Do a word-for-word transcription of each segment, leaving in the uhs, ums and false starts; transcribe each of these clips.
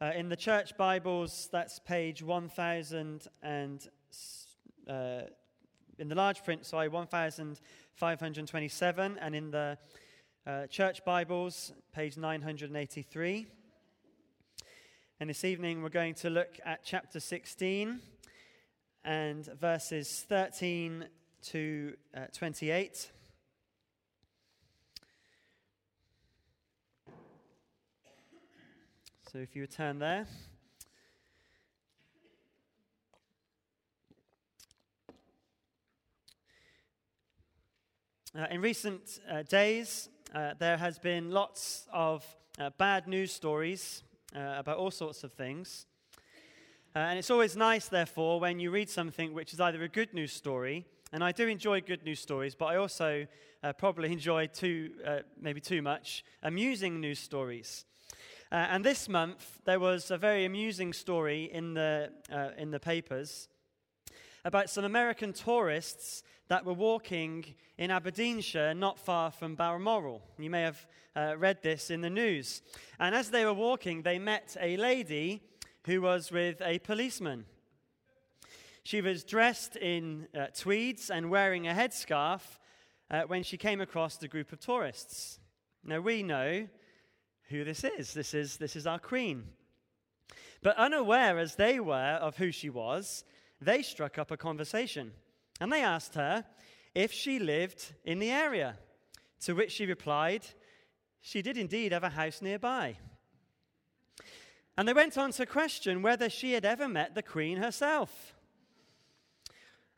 Uh, in the church Bibles, that's page one thousand and uh, in the large print, sorry, one thousand five hundred twenty-seven, and in the uh, church Bibles, page nine hundred eighty-three. And this evening we're going to look at chapter sixteen and verses thirteen to uh, twenty-eight. So if you return there. Uh, in recent uh, days, uh, there has been lots of uh, bad news stories uh, about all sorts of things. Uh, and it's always nice, therefore, when you read something which is either a good news story, and I do enjoy good news stories, but I also uh, probably enjoy too, uh, maybe too much, amusing news stories. Uh, and this month, there was a very amusing story in the uh, in the papers about some American tourists that were walking in Aberdeenshire, not far from Balmoral. You may have uh, read this in the news. And as they were walking, they met a lady who was with a policeman. She was dressed in uh, tweeds and wearing a headscarf uh, when she came across the group of tourists. Now, we know who this is. This is this is our queen. But unaware as they were of who she was, they struck up a conversation. And they asked her if she lived in the area, to which she replied, she did indeed have a house nearby. And they went on to question whether she had ever met the queen herself.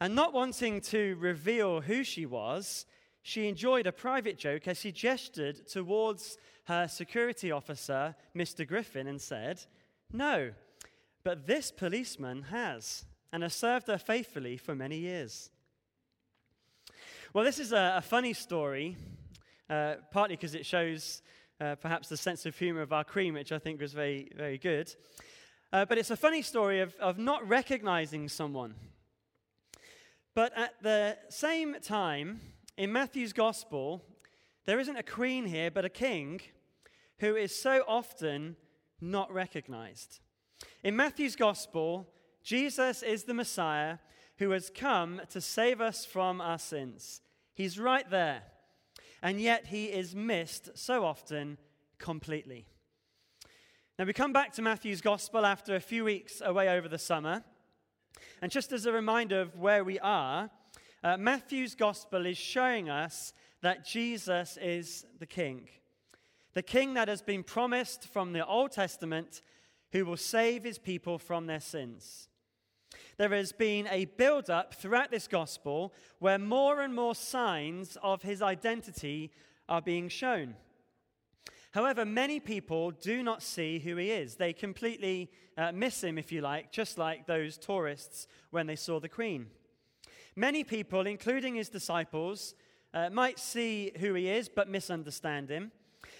And not wanting to reveal who she was, she enjoyed a private joke as she gestured towards her security officer, Mister Griffin, and said, "No, but this policeman has, and has served her faithfully for many years." Well, this is a, a funny story, uh, partly because it shows uh, perhaps the sense of humor of our queen, which I think was very, very good. Uh, but it's a funny story of, of not recognizing someone. But at the same time, in Matthew's gospel, there isn't a queen here, but a king who is so often not recognized. In Matthew's gospel, Jesus is the Messiah who has come to save us from our sins. He's right there, and yet he is missed so often completely. Now, we come back to Matthew's gospel after a few weeks away over the summer, and just as a reminder of where we are, uh, Matthew's gospel is showing us that Jesus is the King, the King that has been promised from the Old Testament, who will save his people from their sins. There has been a build-up throughout this gospel where more and more signs of his identity are being shown. However, many people do not see who he is. They completely uh, miss him, if you like, just like those tourists when they saw the Queen. Many people, including his disciples, Uh, might see who he is, but misunderstand him.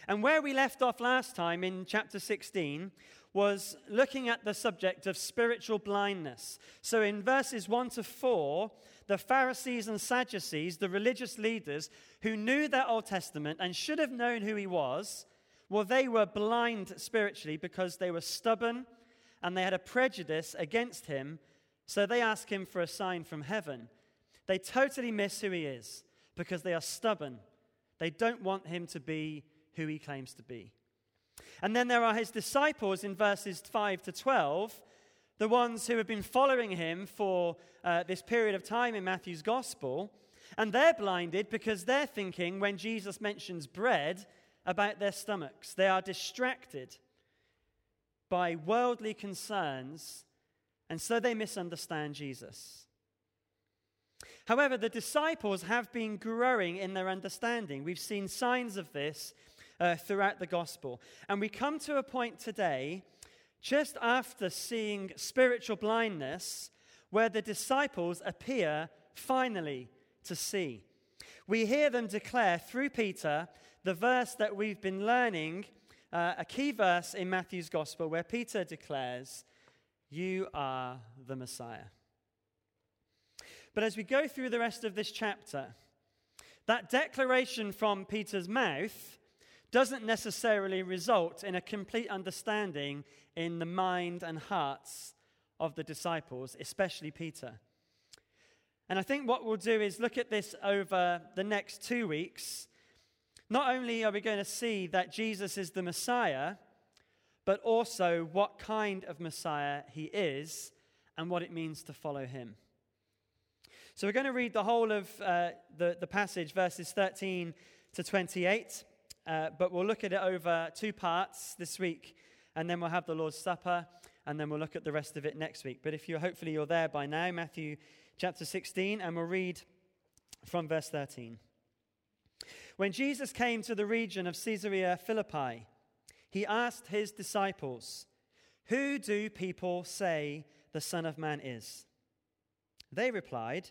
And where we left off last time in chapter sixteen was looking at the subject of spiritual blindness. So in verses one to four, the Pharisees and Sadducees, the religious leaders who knew their Old Testament and should have known who he was, well, they were blind spiritually because they were stubborn and they had a prejudice against him. So they ask him for a sign from heaven. They totally miss who he is, because they are stubborn. They don't want him to be who he claims to be. And then there are his disciples in verses five to twelve, the ones who have been following him for uh, this period of time in Matthew's gospel, and they're blinded because they're thinking when Jesus mentions bread about their stomachs. They are distracted by worldly concerns, and so they misunderstand Jesus. However, the disciples have been growing in their understanding. We've seen signs of this uh, throughout the gospel. And we come to a point today, just after seeing spiritual blindness, where the disciples appear finally to see. We hear them declare through Peter the verse that we've been learning, uh, a key verse in Matthew's gospel, where Peter declares, "You are the Messiah." But as we go through the rest of this chapter, that declaration from Peter's mouth doesn't necessarily result in a complete understanding in the mind and hearts of the disciples, especially Peter. And I think what we'll do is look at this over the next two weeks. Not only are we going to see that Jesus is the Messiah, but also what kind of Messiah he is and what it means to follow him. So we're going to read the whole of uh, the, the passage, verses thirteen to twenty-eight, uh, but we'll look at it over two parts this week, and then we'll have the Lord's Supper, and then we'll look at the rest of it next week. But if you're, hopefully you're there by now, Matthew chapter sixteen, and we'll read from verse thirteen. When Jesus came to the region of Caesarea Philippi, he asked his disciples, "Who do people say the Son of Man is?" They replied,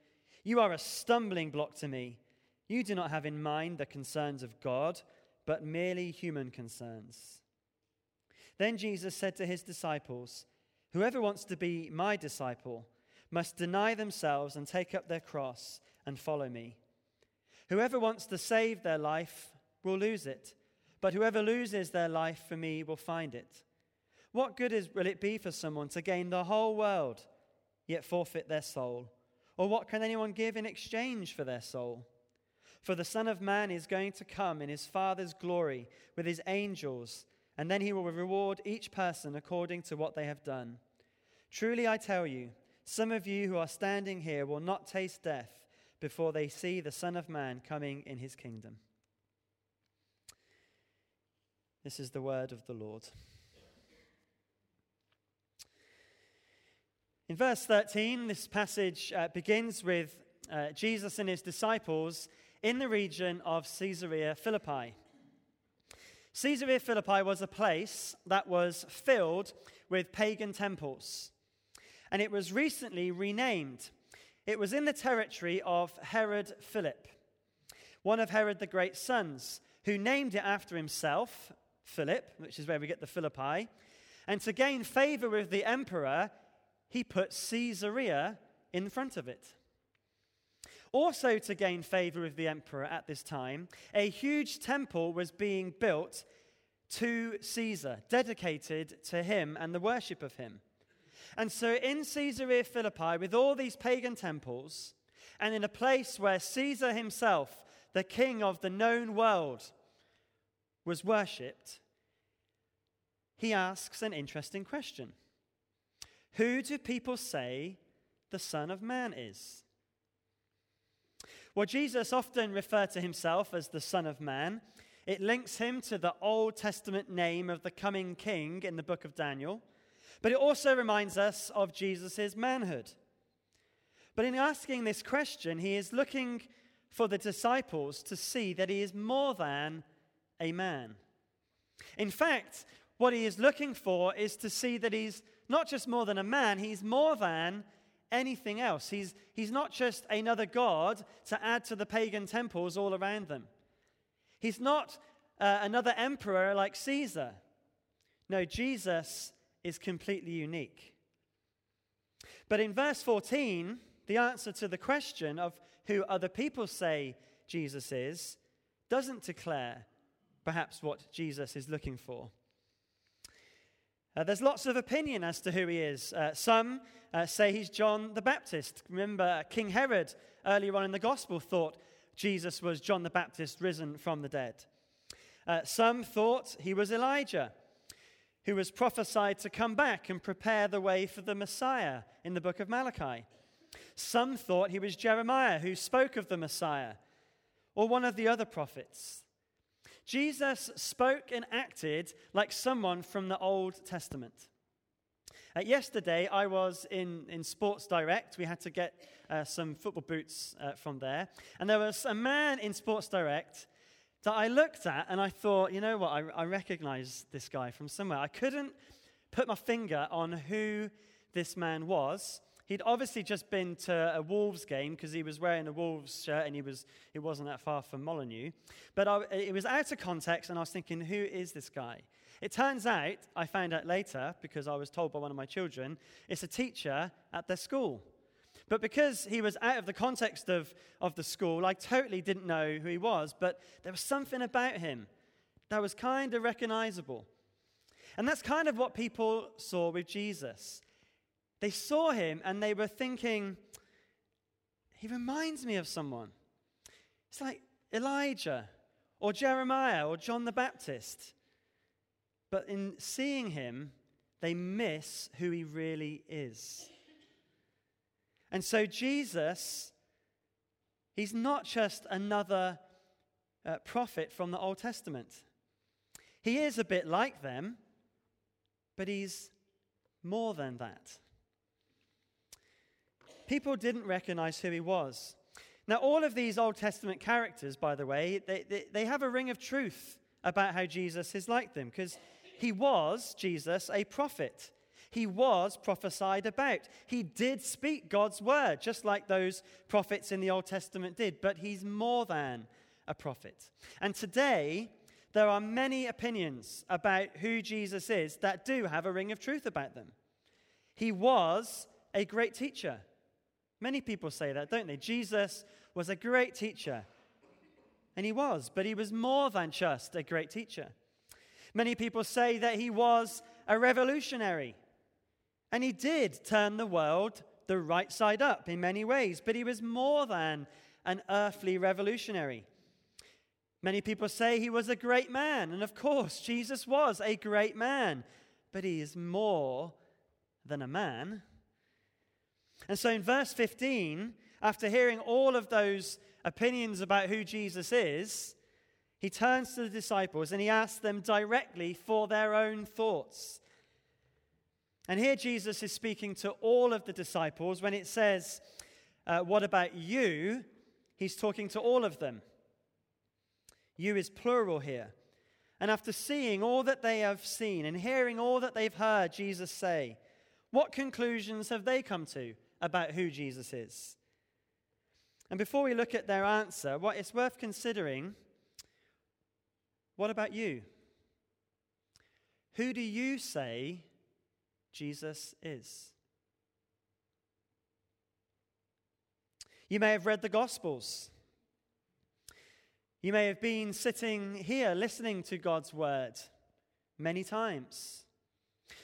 You are a stumbling block to me. You do not have in mind the concerns of God, but merely human concerns." Then Jesus said to his disciples, "Whoever wants to be my disciple must deny themselves and take up their cross and follow me. Whoever wants to save their life will lose it, but whoever loses their life for me will find it. What good is, will it be for someone to gain the whole world, yet forfeit their soul? Or what can anyone give in exchange for their soul? For the Son of Man is going to come in his Father's glory with his angels, and then he will reward each person according to what they have done. Truly I tell you, some of you who are standing here will not taste death before they see the Son of Man coming in his kingdom." This is the word of the Lord. In verse thirteen, this passage uh, begins with uh, Jesus and his disciples in the region of Caesarea Philippi. Caesarea Philippi was a place that was filled with pagan temples, and it was recently renamed. It was in the territory of Herod Philip, one of Herod the Great's sons, who named it after himself, Philip, which is where we get the Philippi, and to gain favor with the emperor, he put Caesarea in front of it. Also, to gain favor with the emperor at this time, a huge temple was being built to Caesar, dedicated to him and the worship of him. And so in Caesarea Philippi, with all these pagan temples, and in a place where Caesar himself, the king of the known world, was worshipped, he asks an interesting question. Who do people say the Son of Man is? Well, Jesus often referred to himself as the Son of Man. It links him to the Old Testament name of the coming king in the book of Daniel, but it also reminds us of Jesus' manhood. But in asking this question, he is looking for the disciples to see that he is more than a man. In fact, what he is looking for is to see that he's not just more than a man, he's more than anything else. He's, he's not just another god to add to the pagan temples all around them. He's not uh, another emperor like Caesar. No, Jesus is completely unique. But in verse fourteen, the answer to the question of who other people say Jesus is doesn't declare perhaps what Jesus is looking for. Uh, there's lots of opinion as to who he is. Uh, some uh, say he's John the Baptist. Remember, King Herod earlier on in the gospel thought Jesus was John the Baptist risen from the dead. Uh, some thought he was Elijah, who was prophesied to come back and prepare the way for the Messiah in the book of Malachi. Some thought he was Jeremiah, who spoke of the Messiah, or one of the other prophets. Jesus spoke and acted like someone from the Old Testament. Uh, yesterday, I was in, in Sports Direct. We had to get uh, some football boots uh, from there. And there was a man in Sports Direct that I looked at and I thought, you know what, I, I recognize this guy from somewhere. I couldn't put my finger on who this man was. He'd obviously just been to a Wolves game because he was wearing a Wolves shirt and he was, it wasn't that far from Molyneux. But I, it was out of context and I was thinking, who is this guy? It turns out, I found out later because I was told by one of my children, it's a teacher at their school. But because he was out of the context of, of the school, I totally didn't know who he was, but there was something about him that was kind of recognizable. And that's kind of what people saw with Jesus. They saw him and they were thinking, he reminds me of someone. It's like Elijah or Jeremiah or John the Baptist. But in seeing him, they miss who he really is. And so Jesus, he's not just another uh, prophet from the Old Testament. He is a bit like them, but he's more than that. People didn't recognize who he was. Now, all of these Old Testament characters, by the way, they, they, they have a ring of truth about how Jesus is like them, because he was, Jesus, a prophet. He was prophesied about. He did speak God's word, just like those prophets in the Old Testament did, but he's more than a prophet. And today, there are many opinions about who Jesus is that do have a ring of truth about them. He was a great teacher. Many people say that, don't they? Jesus was a great teacher, and he was, but he was more than just a great teacher. Many people say that he was a revolutionary. And he did turn the world the right side up in many ways, but he was more than an earthly revolutionary. Many people say he was a great man, and of course, Jesus was a great man, but he is more than a man. And so in verse fifteen, after hearing all of those opinions about who Jesus is, he turns to the disciples and he asks them directly for their own thoughts. And here Jesus is speaking to all of the disciples. When it says, uh, what about you? He's talking to all of them. You is plural here. And after seeing all that they have seen and hearing all that they've heard Jesus say, what conclusions have they come to about who Jesus is? And before we look at their answer, what it's worth considering, what about you? Who do you say Jesus is? You may have read the Gospels. You may have been sitting here listening to God's word many times.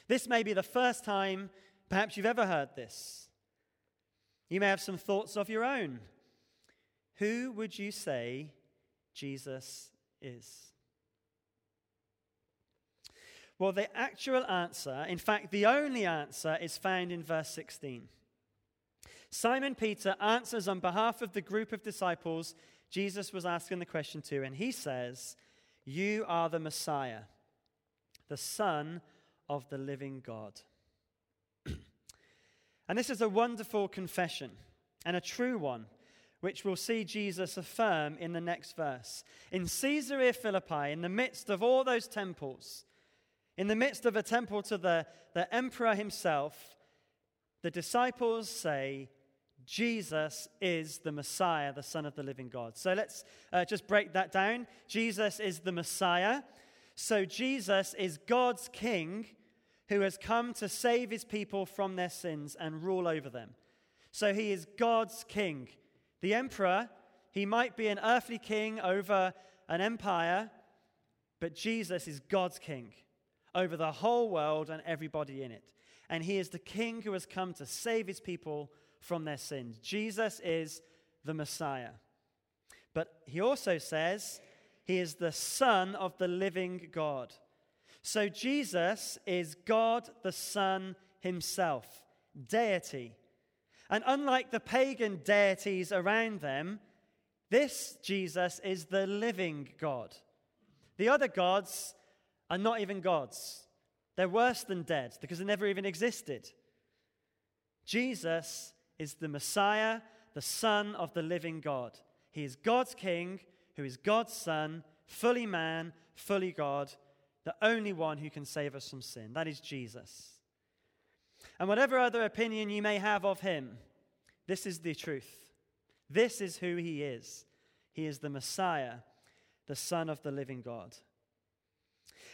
This may be the first time perhaps you've ever heard this. You may have some thoughts of your own. Who would you say Jesus is? Well, the actual answer, in fact, the only answer, is found in verse sixteen. Simon Peter answers on behalf of the group of disciples Jesus was asking the question to, and he says, "You are the Messiah, the Son of the living God." And this is a wonderful confession, and a true one, which we'll see Jesus affirm in the next verse. In Caesarea Philippi, in the midst of all those temples, in the midst of a temple to the, the emperor himself, the disciples say, Jesus is the Messiah, the Son of the living God. So let's uh, just break that down. Jesus is the Messiah. So Jesus is God's king who has come to save his people from their sins and rule over them. So he is God's king. The emperor, he might be an earthly king over an empire, but Jesus is God's king over the whole world and everybody in it. And he is the king who has come to save his people from their sins. Jesus is the Messiah. But he also says he is the Son of the living God. So Jesus is God the Son himself, deity. And unlike the pagan deities around them, this Jesus is the living God. The other gods are not even gods. They're worse than dead because they never even existed. Jesus is the Messiah, the Son of the living God. He is God's King, who is God's Son, fully man, fully God, the only one who can save us from sin. That is Jesus. And whatever other opinion you may have of him, this is the truth. This is who he is. He is the Messiah, the Son of the living God.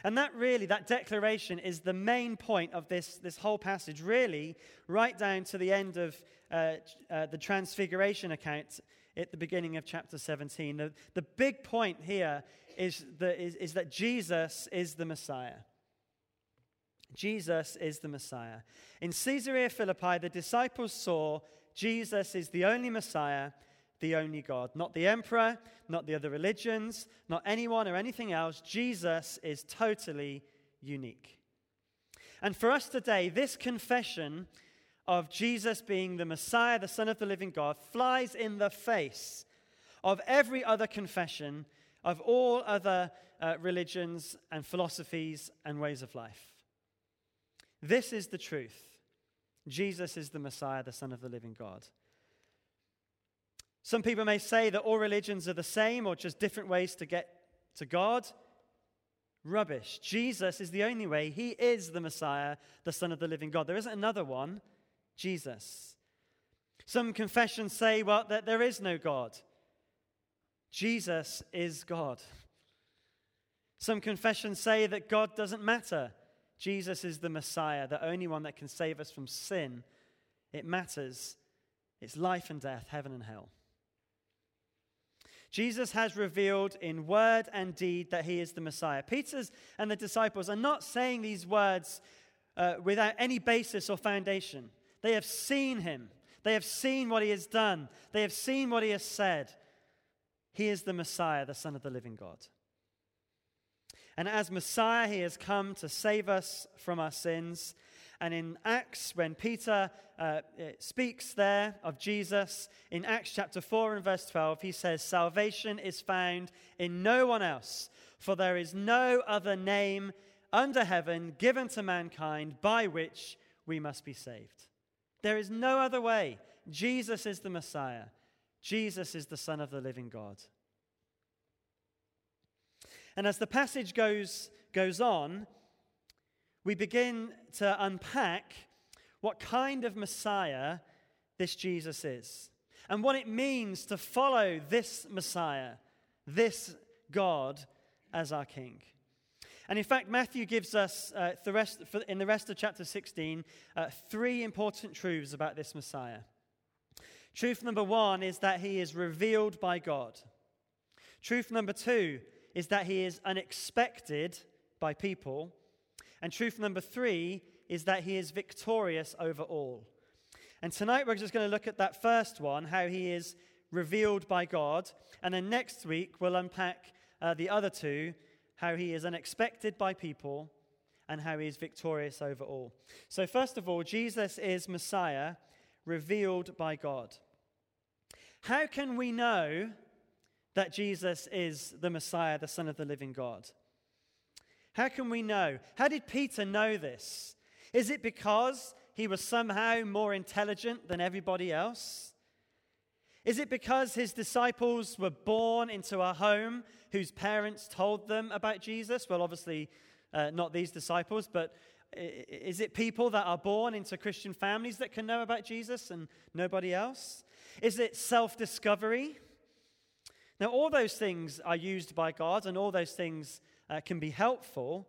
And that really, that declaration is the main point of this, this whole passage, really, right down to the end of uh, uh, the Transfiguration account at the beginning of chapter seventeen. The, the big point here is, the, is, is that Jesus is the Messiah. Jesus is the Messiah. In Caesarea Philippi, the disciples saw Jesus is the only Messiah, the only God. Not the emperor, not the other religions, not anyone or anything else. Jesus is totally unique. And for us today, this confession of Jesus being the Messiah, the Son of the living God, flies in the face of every other confession of all other uh, religions and philosophies and ways of life. This is the truth. Jesus is the Messiah, the Son of the living God. Some people may say that all religions are the same or just different ways to get to God. Rubbish. Jesus is the only way. He is the Messiah, the Son of the living God. There isn't another one. Jesus. Some confessions say, well, that there is no God. Jesus is God. Some confessions say that God doesn't matter. Jesus is the Messiah, the only one that can save us from sin. It matters. It's life and death, heaven and hell. Jesus has revealed in word and deed that he is the Messiah. Peter's and the disciples are not saying these words uh, without any basis or foundation. They have seen him. They have seen what he has done. They have seen what he has said. He is the Messiah, the Son of the living God. And as Messiah, he has come to save us from our sins. And in Acts, when Peter uh, speaks there of Jesus, in Acts chapter four and verse twelve, he says, "Salvation is found in no one else, for there is no other name under heaven given to mankind by which we must be saved." There is no other way. Jesus is the Messiah. Jesus is the Son of the living God. And as the passage goes, goes on, we begin to unpack what kind of Messiah this Jesus is and what it means to follow this Messiah, this God, as our King. And in fact, Matthew gives us, uh, the rest, in the rest of chapter sixteen, uh, three important truths about this Messiah. Truth number one is that he is revealed by God. Truth number two is that he is unexpected by people. And truth number three is that he is victorious over all. And tonight we're just going to look at that first one, how he is revealed by God. And then next week we'll unpack uh, the other two, how he is unexpected by people and how he is victorious over all. So first of all, Jesus is Messiah, revealed by God. How can we know that Jesus is the Messiah, the Son of the living God? How can we know? How did Peter know this? Is it because he was somehow more intelligent than everybody else? Is it because his disciples were born into a home whose parents told them about Jesus? Well, obviously uh, not these disciples, but is it people that are born into Christian families that can know about Jesus and nobody else? Is it self-discovery? Now, all those things are used by God, and all those things uh, can be helpful,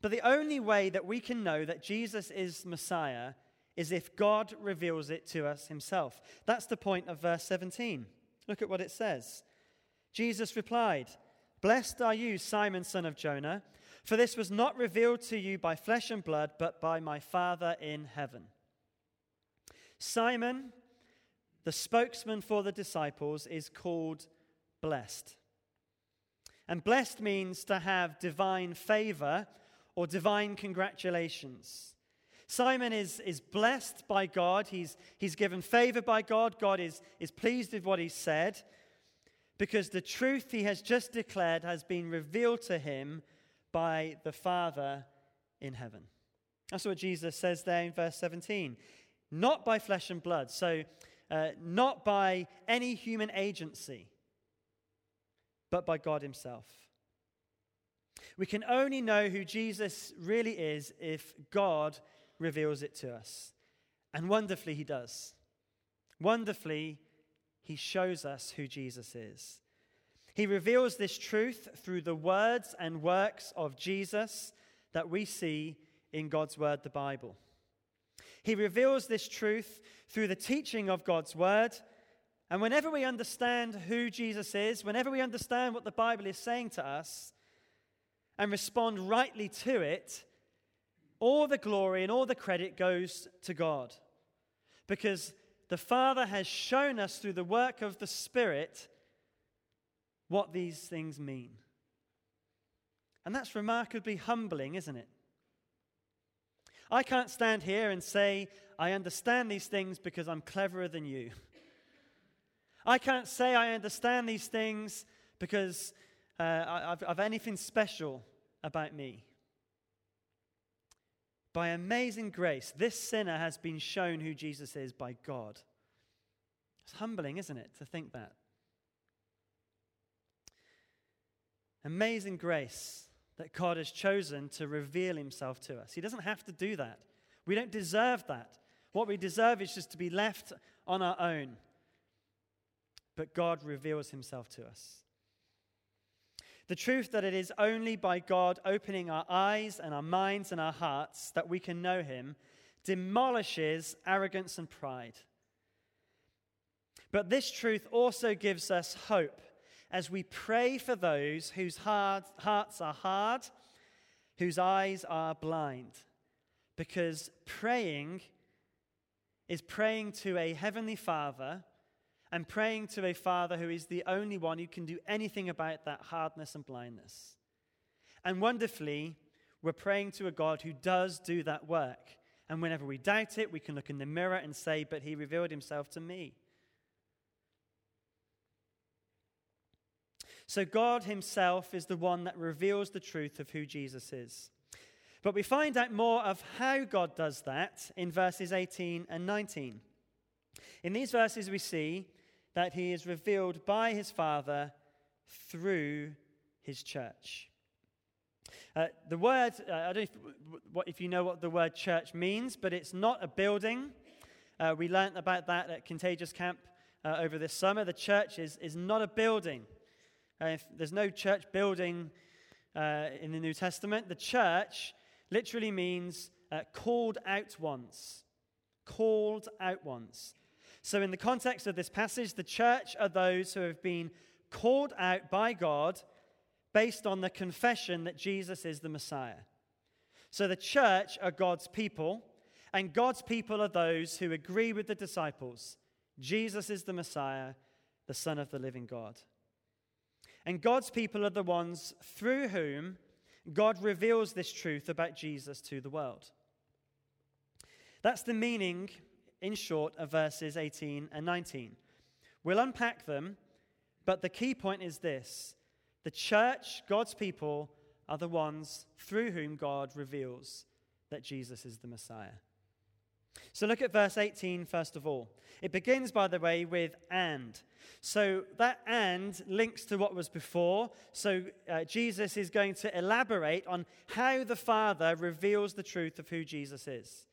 but the only way that we can know that Jesus is Messiah is if God reveals it to us himself. That's the point of verse seventeen. Look at what it says. Jesus replied, "Blessed are you, Simon, son of Jonah, for this was not revealed to you by flesh and blood, but by my Father in heaven." Simon, the spokesman for the disciples, is called blessed. And blessed means to have divine favor or divine congratulations. Simon is, is blessed by God. He's, he's given favor by God. God is, is pleased with what he said, because the truth he has just declared has been revealed to him by the Father in heaven. That's what Jesus says there in verse seventeen. Not by flesh and blood, so uh, not by any human agency, but by God himself. We can only know who Jesus really is if God reveals it to us. And wonderfully he does. Wonderfully he shows us who Jesus is. He reveals this truth through the words and works of Jesus that we see in God's Word, the Bible. He reveals this truth through the teaching of God's Word. And whenever we understand who Jesus is, whenever we understand what the Bible is saying to us and respond rightly to it, all the glory and all the credit goes to God. Because the Father has shown us through the work of the Spirit what these things mean. And that's remarkably humbling, isn't it? I can't stand here and say, I understand these things because I'm cleverer than you. I can't say I understand these things because uh, I've, I've anything special about me. By amazing grace, this sinner has been shown who Jesus is by God. It's humbling, isn't it, to think that? Amazing grace that God has chosen to reveal himself to us. He doesn't have to do that. We don't deserve that. What we deserve is just to be left on our own. But God reveals himself to us. The truth that it is only by God opening our eyes and our minds and our hearts that we can know him demolishes arrogance and pride. But this truth also gives us hope as we pray for those whose hearts are hard, whose eyes are blind. Because praying is praying to a heavenly Father, and praying to a Father who is the only one who can do anything about that hardness and blindness. And wonderfully, we're praying to a God who does do that work. And whenever we doubt it, we can look in the mirror and say, but he revealed himself to me. So God himself is the one that reveals the truth of who Jesus is. But we find out more of how God does that in verses eighteen and nineteen. In these verses, we see that he is revealed by his Father through his church. Uh, the word, uh, I don't know if, what, if you know what the word church means, but it's not a building. Uh, we learned about that at Contagious Camp uh, over this summer. The church is, is not a building. Uh, if there's no church building uh, in the New Testament. The church literally means uh, called out ones. Called out ones. So in the context of this passage, the church are those who have been called out by God based on the confession that Jesus is the Messiah. So the church are God's people, and God's people are those who agree with the disciples. Jesus is the Messiah, the Son of the living God. And God's people are the ones through whom God reveals this truth about Jesus to the world. That's the meaning, in short, of verses eighteen and nineteen. We'll unpack them, but the key point is this. The church, God's people, are the ones through whom God reveals that Jesus is the Messiah. So look at verse eighteen first of all. It begins, by the way, with "and." So that "and" links to what was before. So uh, Jesus is going to elaborate on how the Father reveals the truth of who Jesus is.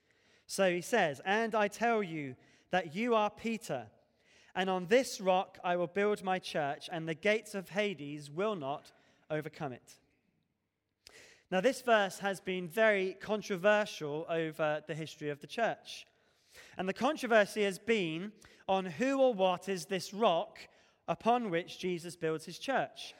So he says, "And I tell you that you are Peter, and on this rock I will build my church, and the gates of Hades will not overcome it." Now, this verse has been very controversial over the history of the church. And the controversy has been on who or what is this rock upon which Jesus builds his church.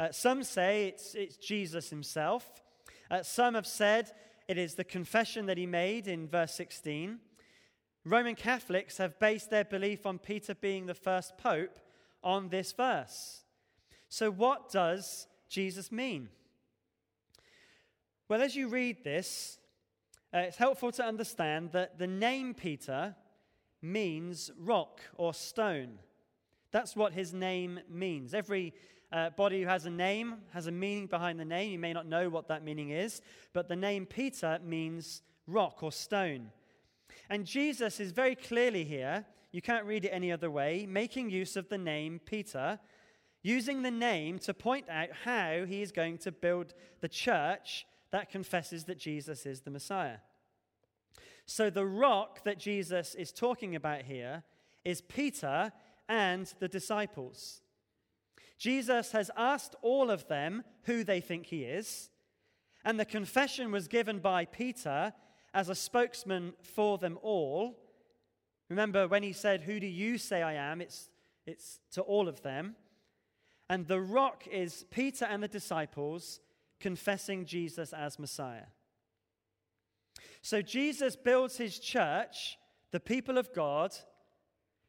Uh, some say it's, it's Jesus himself. Uh, some have said it is the confession that he made in verse sixteen. Roman Catholics have based their belief on Peter being the first pope on this verse. So what does Jesus mean? Well, as you read this, uh, it's helpful to understand that the name Peter means rock or stone. That's what his name means. Every uh, body who has a name has a meaning behind the name. You may not know what that meaning is, but the name Peter means rock or stone. And Jesus is very clearly here, you can't read it any other way, making use of the name Peter, using the name to point out how he is going to build the church that confesses that Jesus is the Messiah. So the rock that Jesus is talking about here is Peter and the disciples. Jesus has asked all of them who they think he is, and the confession was given by Peter as a spokesman for them all. Remember when he said, "Who do you say I am?" It's it's to all of them. And the rock is Peter and the disciples confessing Jesus as Messiah. So Jesus builds his church, the people of God,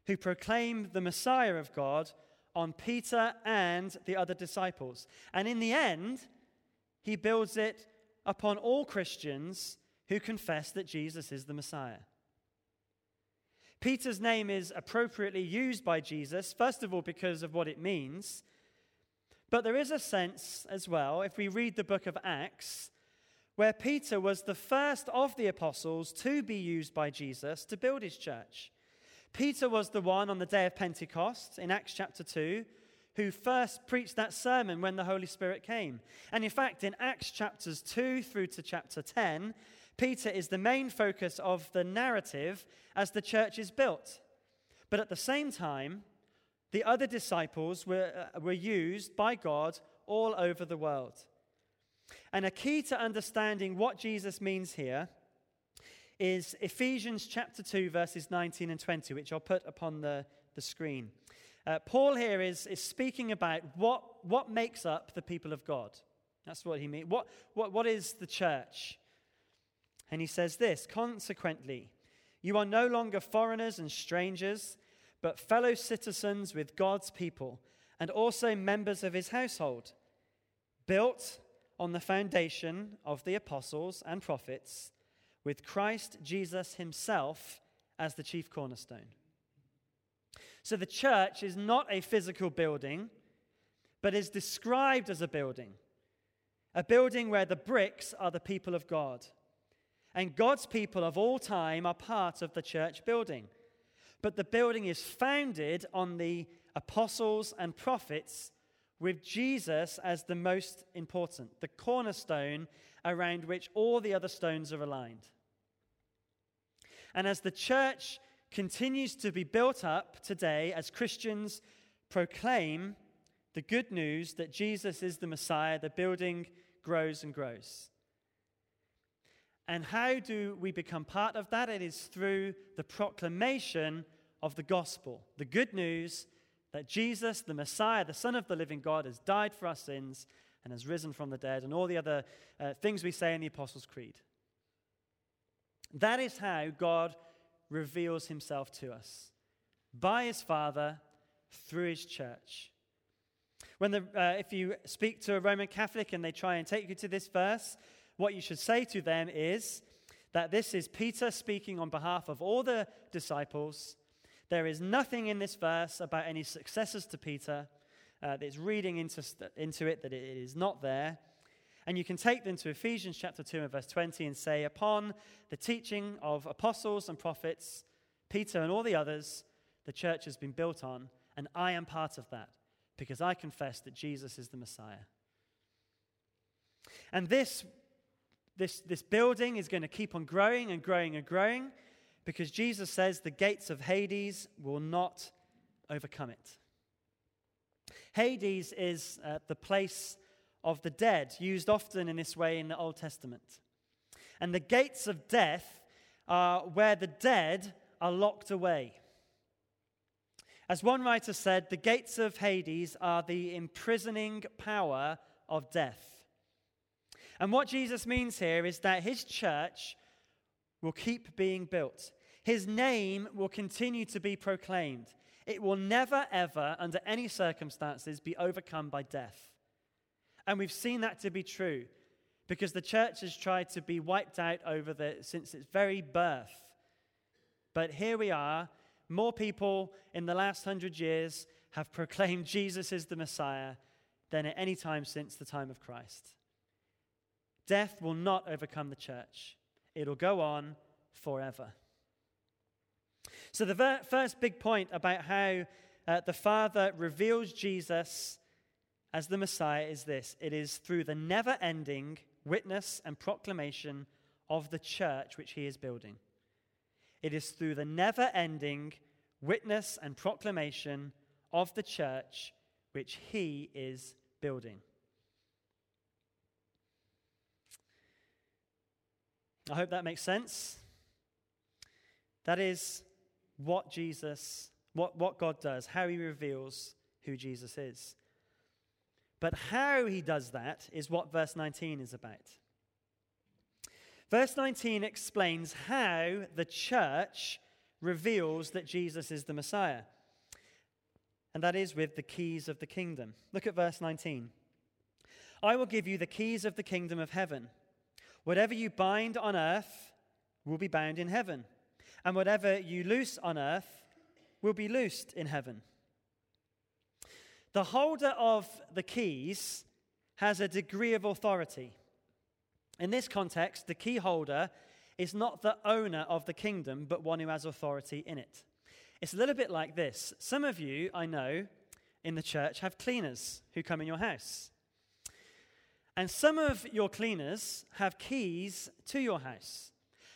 who proclaim the Messiah of God, on Peter and the other disciples. And in the end, he builds it upon all Christians who confess that Jesus is the Messiah. Peter's name is appropriately used by Jesus, first of all because of what it means, but there is a sense as well, if we read the book of Acts, where Peter was the first of the apostles to be used by Jesus to build his church. Peter was the one on the day of Pentecost in Acts chapter two who first preached that sermon when the Holy Spirit came. And in fact, in Acts chapters two through to chapter ten, Peter is the main focus of the narrative as the church is built. But at the same time, the other disciples were, uh, were used by God all over the world. And a key to understanding what Jesus means here is Ephesians chapter two, verses nineteen and twenty, which I'll put upon the, the screen. Uh, Paul here is, is speaking about what, what makes up the people of God. That's what he means. What, what, what is the church? And he says this: "Consequently, you are no longer foreigners and strangers, but fellow citizens with God's people, and also members of his household, built on the foundation of the apostles and prophets, with Christ Jesus himself as the chief cornerstone." So the church is not a physical building, but is described as a building, a building where the bricks are the people of God. And God's people of all time are part of the church building. But the building is founded on the apostles and prophets, with Jesus as the most important, the cornerstone around which all the other stones are aligned. And as the church continues to be built up today, as Christians proclaim the good news that Jesus is the Messiah, the building grows and grows. And how do we become part of that? It is through the proclamation of the gospel, the good news that Jesus, the Messiah, the Son of the living God, has died for our sins and has risen from the dead, and all the other uh, things we say in the Apostles' Creed. That is how God reveals himself to us, by his Father, through his church. When the, uh, if you speak to a Roman Catholic and they try and take you to this verse, what you should say to them is that this is Peter speaking on behalf of all the disciples. There is nothing in this verse about any successors to Peter. Uh, it's reading into, into it that it is not there. And you can take them to Ephesians chapter two and verse twenty and say, "Upon the teaching of apostles and prophets, Peter and all the others, the church has been built on, and I am part of that, because I confess that Jesus is the Messiah." And this This, this building is going to keep on growing and growing and growing, because Jesus says the gates of Hades will not overcome it. Hades is uh, the place of the dead, used often in this way in the Old Testament. And the gates of death uh, where the dead are locked away. As one writer said, the gates of Hades are the imprisoning power of death. And what Jesus means here is that his church will keep being built. His name will continue to be proclaimed. It will never, ever, under any circumstances, be overcome by death. And we've seen that to be true because the church has tried to be wiped out over the since its very birth. But here we are. More people in the last hundred years have proclaimed Jesus is the Messiah than at any time since the time of Christ. Death will not overcome the church. It'll go on forever. So the ver- first big point about how uh, the Father reveals Jesus as the Messiah is this. It is through the never-ending witness and proclamation of the church which he is building. It is through the never-ending witness and proclamation of the church which he is building. I hope that makes sense. That is what Jesus, what, what God does, how he reveals who Jesus is. But how he does that is what verse nineteen is about. Verse nineteen explains how the church reveals that Jesus is the Messiah. And that is with the keys of the kingdom. Look at verse nineteen. I will give you the keys of the kingdom of heaven. Whatever you bind on earth will be bound in heaven. And whatever you loose on earth will be loosed in heaven. The holder of the keys has a degree of authority. In this context, the key holder is not the owner of the kingdom, but one who has authority in it. It's a little bit like this. Some of you, I know, in the church have cleaners who come in your house. And some of your cleaners have keys to your house.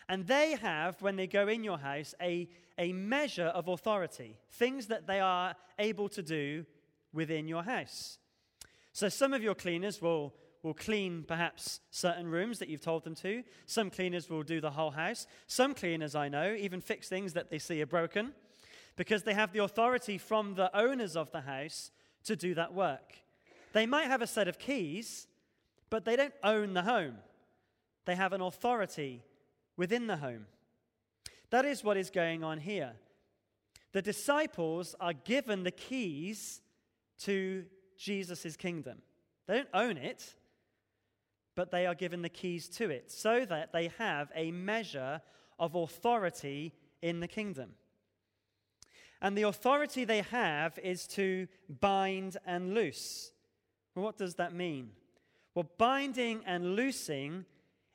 And they have, when they go in your house, a, a measure of authority, things that they are able to do within your house. So some of your cleaners will will clean perhaps certain rooms that you've told them to. Some cleaners will do the whole house. Some cleaners, I know, even fix things that they see are broken because they have the authority from the owners of the house to do that work. They might have a set of keys, but they don't own the home. They have an authority within the home. That is what is going on here. The disciples are given the keys to Jesus' kingdom. They don't own it, but they are given the keys to it so that they have a measure of authority in the kingdom. And the authority they have is to bind and loose. Well, what does that mean? Well, binding and loosing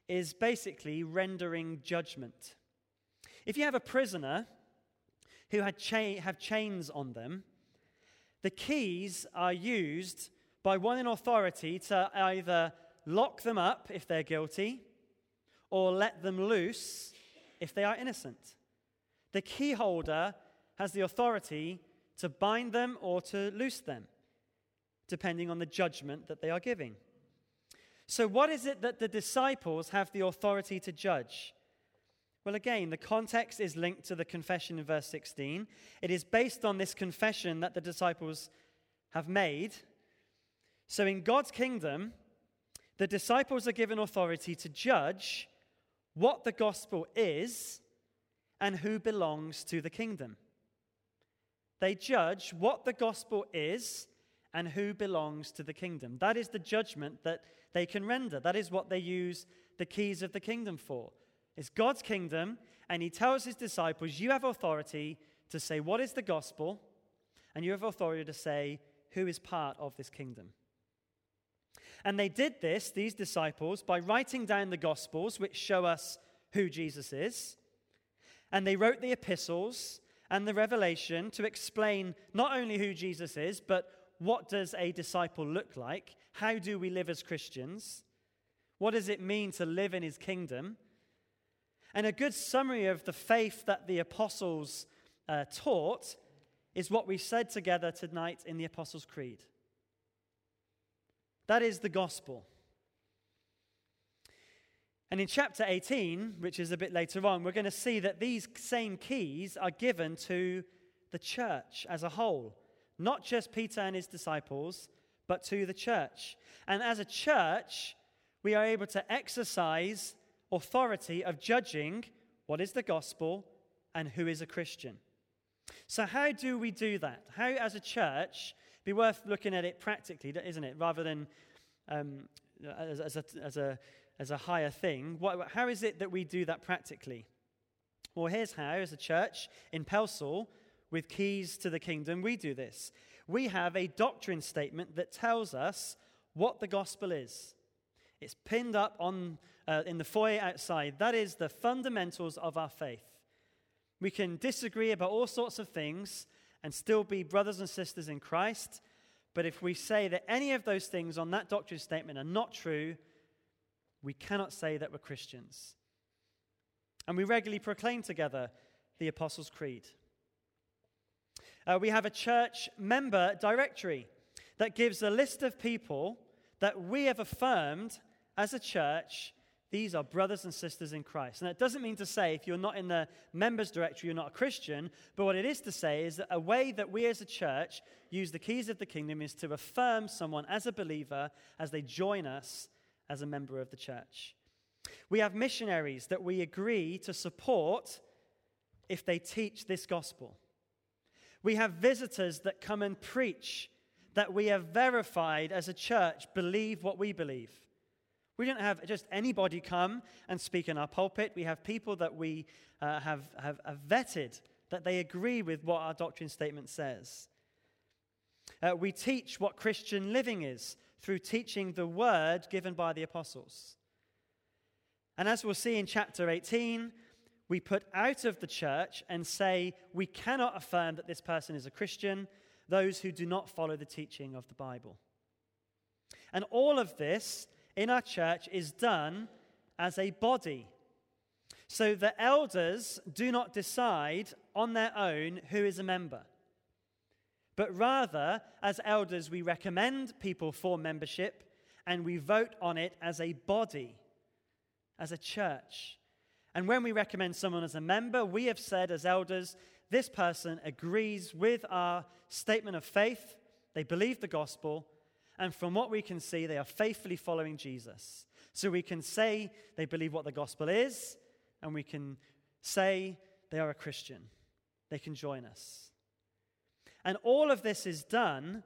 is basically rendering judgment. If you have a prisoner who had cha- have chains on them, the keys are used by one in authority to either lock them up if they're guilty, or let them loose if they are innocent. The key holder has the authority to bind them or to loose them, depending on the judgment that they are giving. So what is it that the disciples have the authority to judge? Well, again, the context is linked to the confession in verse sixteen. It is based on this confession that the disciples have made. So in God's kingdom, the disciples are given authority to judge what the gospel is and who belongs to the kingdom. They judge what the gospel is and who belongs to the kingdom. That is the judgment that they can render. That is what they use the keys of the kingdom for. It's God's kingdom, and he tells his disciples, you have authority to say what is the gospel, and you have authority to say who is part of this kingdom. And they did this, these disciples, by writing down the Gospels, which show us who Jesus is. And they wrote the epistles and the Revelation to explain not only who Jesus is, but what does a disciple look like? How do we live as Christians? What does it mean to live in his kingdom? And a good summary of the faith that the apostles uh, taught is what we said together tonight in the Apostles' Creed. That is the gospel. And in chapter eighteen, which is a bit later on, we're going to see that these same keys are given to the church as a whole, not just Peter and his disciples, but to the church. And as a church, we are able to exercise authority of judging what is the gospel and who is a Christian. So how do we do that? How, as a church, be worth looking at it practically, isn't it, rather than um, as, as a... As a as a higher thing. What, how is it that we do that practically? Well, here's how, as a church in Pelsall, with Keys to the Kingdom, we do this. We have a doctrine statement that tells us what the gospel is. It's pinned up on uh, in the foyer outside. That is the fundamentals of our faith. We can disagree about all sorts of things and still be brothers and sisters in Christ, but if we say that any of those things on that doctrine statement are not true, we cannot say that we're Christians. And we regularly proclaim together the Apostles' Creed. Uh, we have a church member directory that gives a list of people that we have affirmed as a church, these are brothers and sisters in Christ. And that doesn't mean to say if you're not in the members directory, you're not a Christian, but what it is to say is that a way that we as a church use the keys of the kingdom is to affirm someone as a believer as they join us as a member of the church. We have missionaries that we agree to support if they teach this gospel. We have visitors that come and preach that we have verified as a church believe what we believe. We don't have just anybody come and speak in our pulpit. We have people that we uh, have, have have vetted that they agree with what our doctrine statement says. Uh, we teach what Christian living is through teaching the word given by the apostles. And as we'll see in chapter eighteen, we put out of the church and say we cannot affirm that this person is a Christian, those who do not follow the teaching of the Bible. And all of this in our church is done as a body. So the elders do not decide on their own who is a member. But rather, as elders, we recommend people for membership and we vote on it as a body, as a church. And when we recommend someone as a member, we have said as elders, this person agrees with our statement of faith, they believe the gospel, and from what we can see, they are faithfully following Jesus. So we can say they believe what the gospel is, and we can say they are a Christian. They can join us. And all of this is done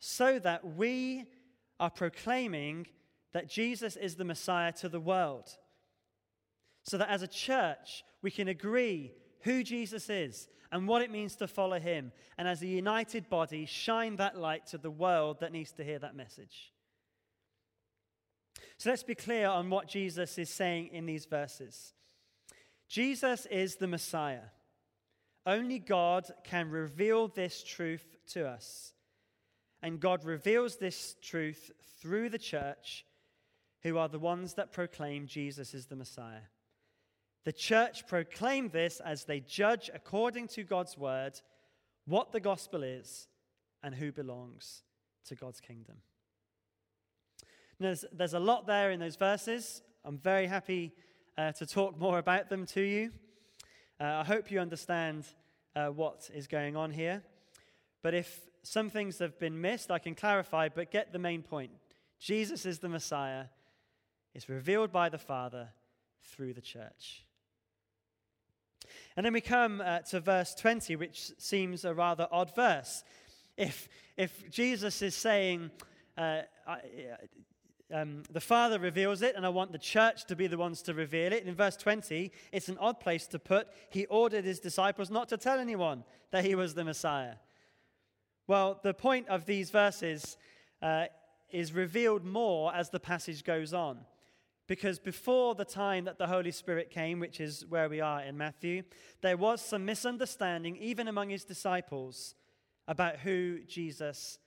so that we are proclaiming that Jesus is the Messiah to the world. So that as a church, we can agree who Jesus is and what it means to follow him. And as a united body, shine that light to the world that needs to hear that message. So let's be clear on what Jesus is saying in these verses. Jesus is the Messiah. Only God can reveal this truth to us. And God reveals this truth through the church, who are the ones that proclaim Jesus is the Messiah. The church proclaim this as they judge according to God's word what the gospel is and who belongs to God's kingdom. Now, there's, there's a lot there in those verses. I'm very happy uh, to talk more about them to you. Uh, I hope you understand uh, what is going on here. But if some things have been missed, I can clarify, but get the main point. Jesus is the Messiah. It's revealed by the Father through the church. And then we come uh, to verse twenty, which seems a rather odd verse. If if Jesus is saying, uh, I, Um, the Father reveals it, and I want the church to be the ones to reveal it. In verse twenty, it's an odd place to put, he ordered his disciples not to tell anyone that he was the Messiah. Well, the point of these verses uh, is revealed more as the passage goes on. Because before the time that the Holy Spirit came, which is where we are in Matthew, there was some misunderstanding, even among his disciples, about who Jesus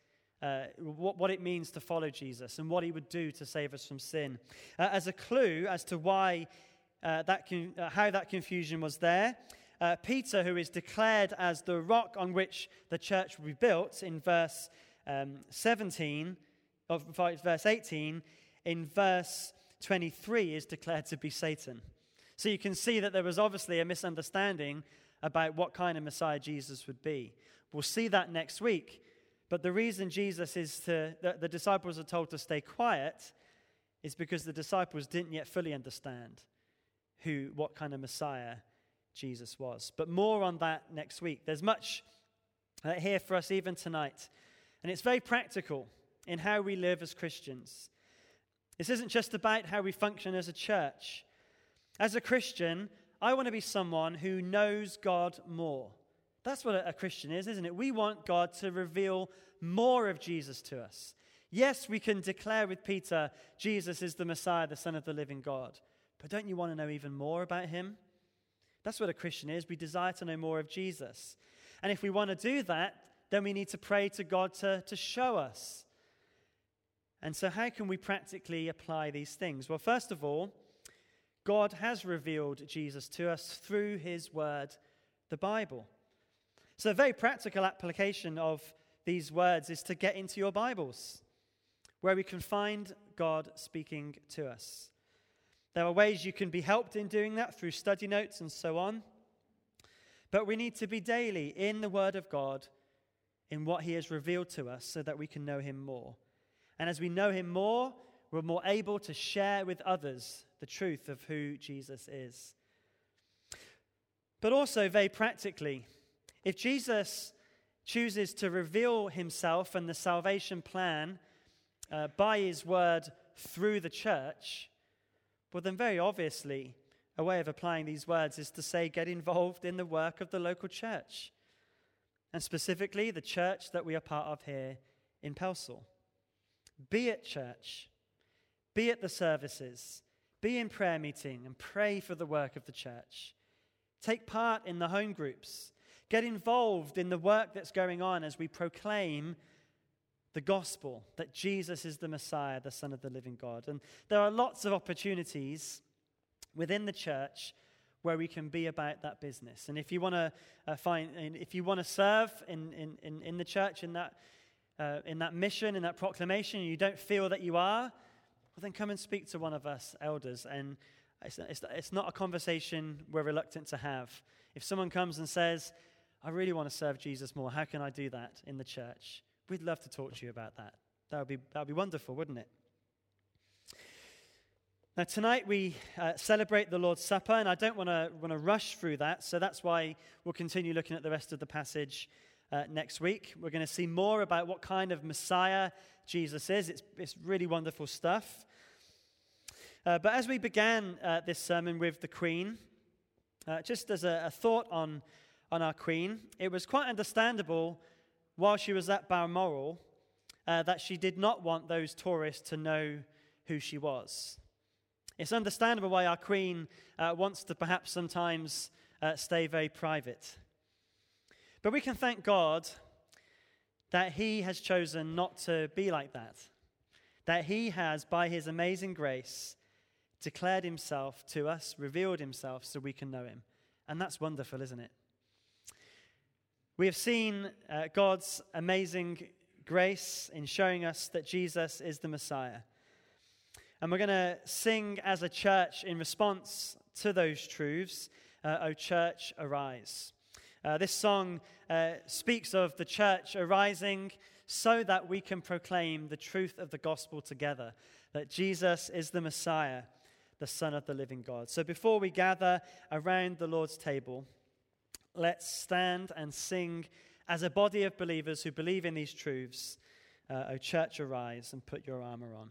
Uh, what, what it means to follow Jesus and what he would do to save us from sin. Uh, as a clue as to why uh, that con- uh, how that confusion was there, uh, Peter, who is declared as the rock on which the church will be built in verse um, seventeen, or verse eighteen, in verse twenty-three is declared to be Satan. So you can see that there was obviously a misunderstanding about what kind of Messiah Jesus would be. We'll see that next week. But the reason Jesus is to, the, the disciples are told to stay quiet is because the disciples didn't yet fully understand who, what kind of Messiah Jesus was. But more on that next week. There's much uh, here for us even tonight. And it's very practical in how we live as Christians. This isn't just about how we function as a church. As a Christian, I want to be someone who knows God more. That's what a Christian is, isn't it? We want God to reveal more of Jesus to us. Yes, we can declare with Peter, Jesus is the Messiah, the Son of the living God. But don't you want to know even more about him? That's what a Christian is. We desire to know more of Jesus. And if we want to do that, then we need to pray to God to, to show us. And so how can we practically apply these things? Well, first of all, God has revealed Jesus to us through his word, the Bible. So a very practical application of these words is to get into your Bibles, where we can find God speaking to us. There are ways you can be helped in doing that through study notes and so on. But we need to be daily in the word of God, in what he has revealed to us, so that we can know him more. And as we know him more, we're more able to share with others the truth of who Jesus is. But also very practically, if Jesus chooses to reveal himself and the salvation plan uh, by his word through the church, well then very obviously a way of applying these words is to say get involved in the work of the local church. And specifically the church that we are part of here in Pelsall. Be at church, be at the services, be in prayer meeting and pray for the work of the church. Take part in the home groups. Get involved in the work that's going on as we proclaim the gospel that Jesus is the Messiah, the Son of the living God. And there are lots of opportunities within the church where we can be about that business. And if you want to uh, find, if you want to serve in, in, in, in the church, in that uh, in that mission, in that proclamation, and you don't feel that you are, well, then come and speak to one of us elders. And it's, it's, it's not a conversation we're reluctant to have. If someone comes and says, I really want to serve Jesus more, how can I do that in the church? We'd love to talk to you about that. That would be, that would be wonderful, wouldn't it? Now, tonight we uh, celebrate the Lord's Supper, and I don't want to want to rush through that, so that's why we'll continue looking at the rest of the passage uh, next week. We're going to see more about what kind of Messiah Jesus is. It's, it's really wonderful stuff. Uh, but as we began uh, this sermon with the Queen, uh, just as a, a thought on, on our Queen, it was quite understandable while she was at Balmoral uh, that she did not want those tourists to know who she was. It's understandable why our Queen uh, wants to perhaps sometimes uh, stay very private. But we can thank God that he has chosen not to be like that. That he has, by his amazing grace, declared himself to us, revealed himself so we can know him. And that's wonderful, isn't it? We have seen uh, God's amazing grace in showing us that Jesus is the Messiah. And we're going to sing as a church in response to those truths, uh, O Church, Arise. Uh, this song uh, speaks of the church arising so that we can proclaim the truth of the gospel together, that Jesus is the Messiah, the Son of the living God. So before we gather around the Lord's table, let's stand and sing as a body of believers who believe in these truths, uh, O Church, Arise, and put your armor on.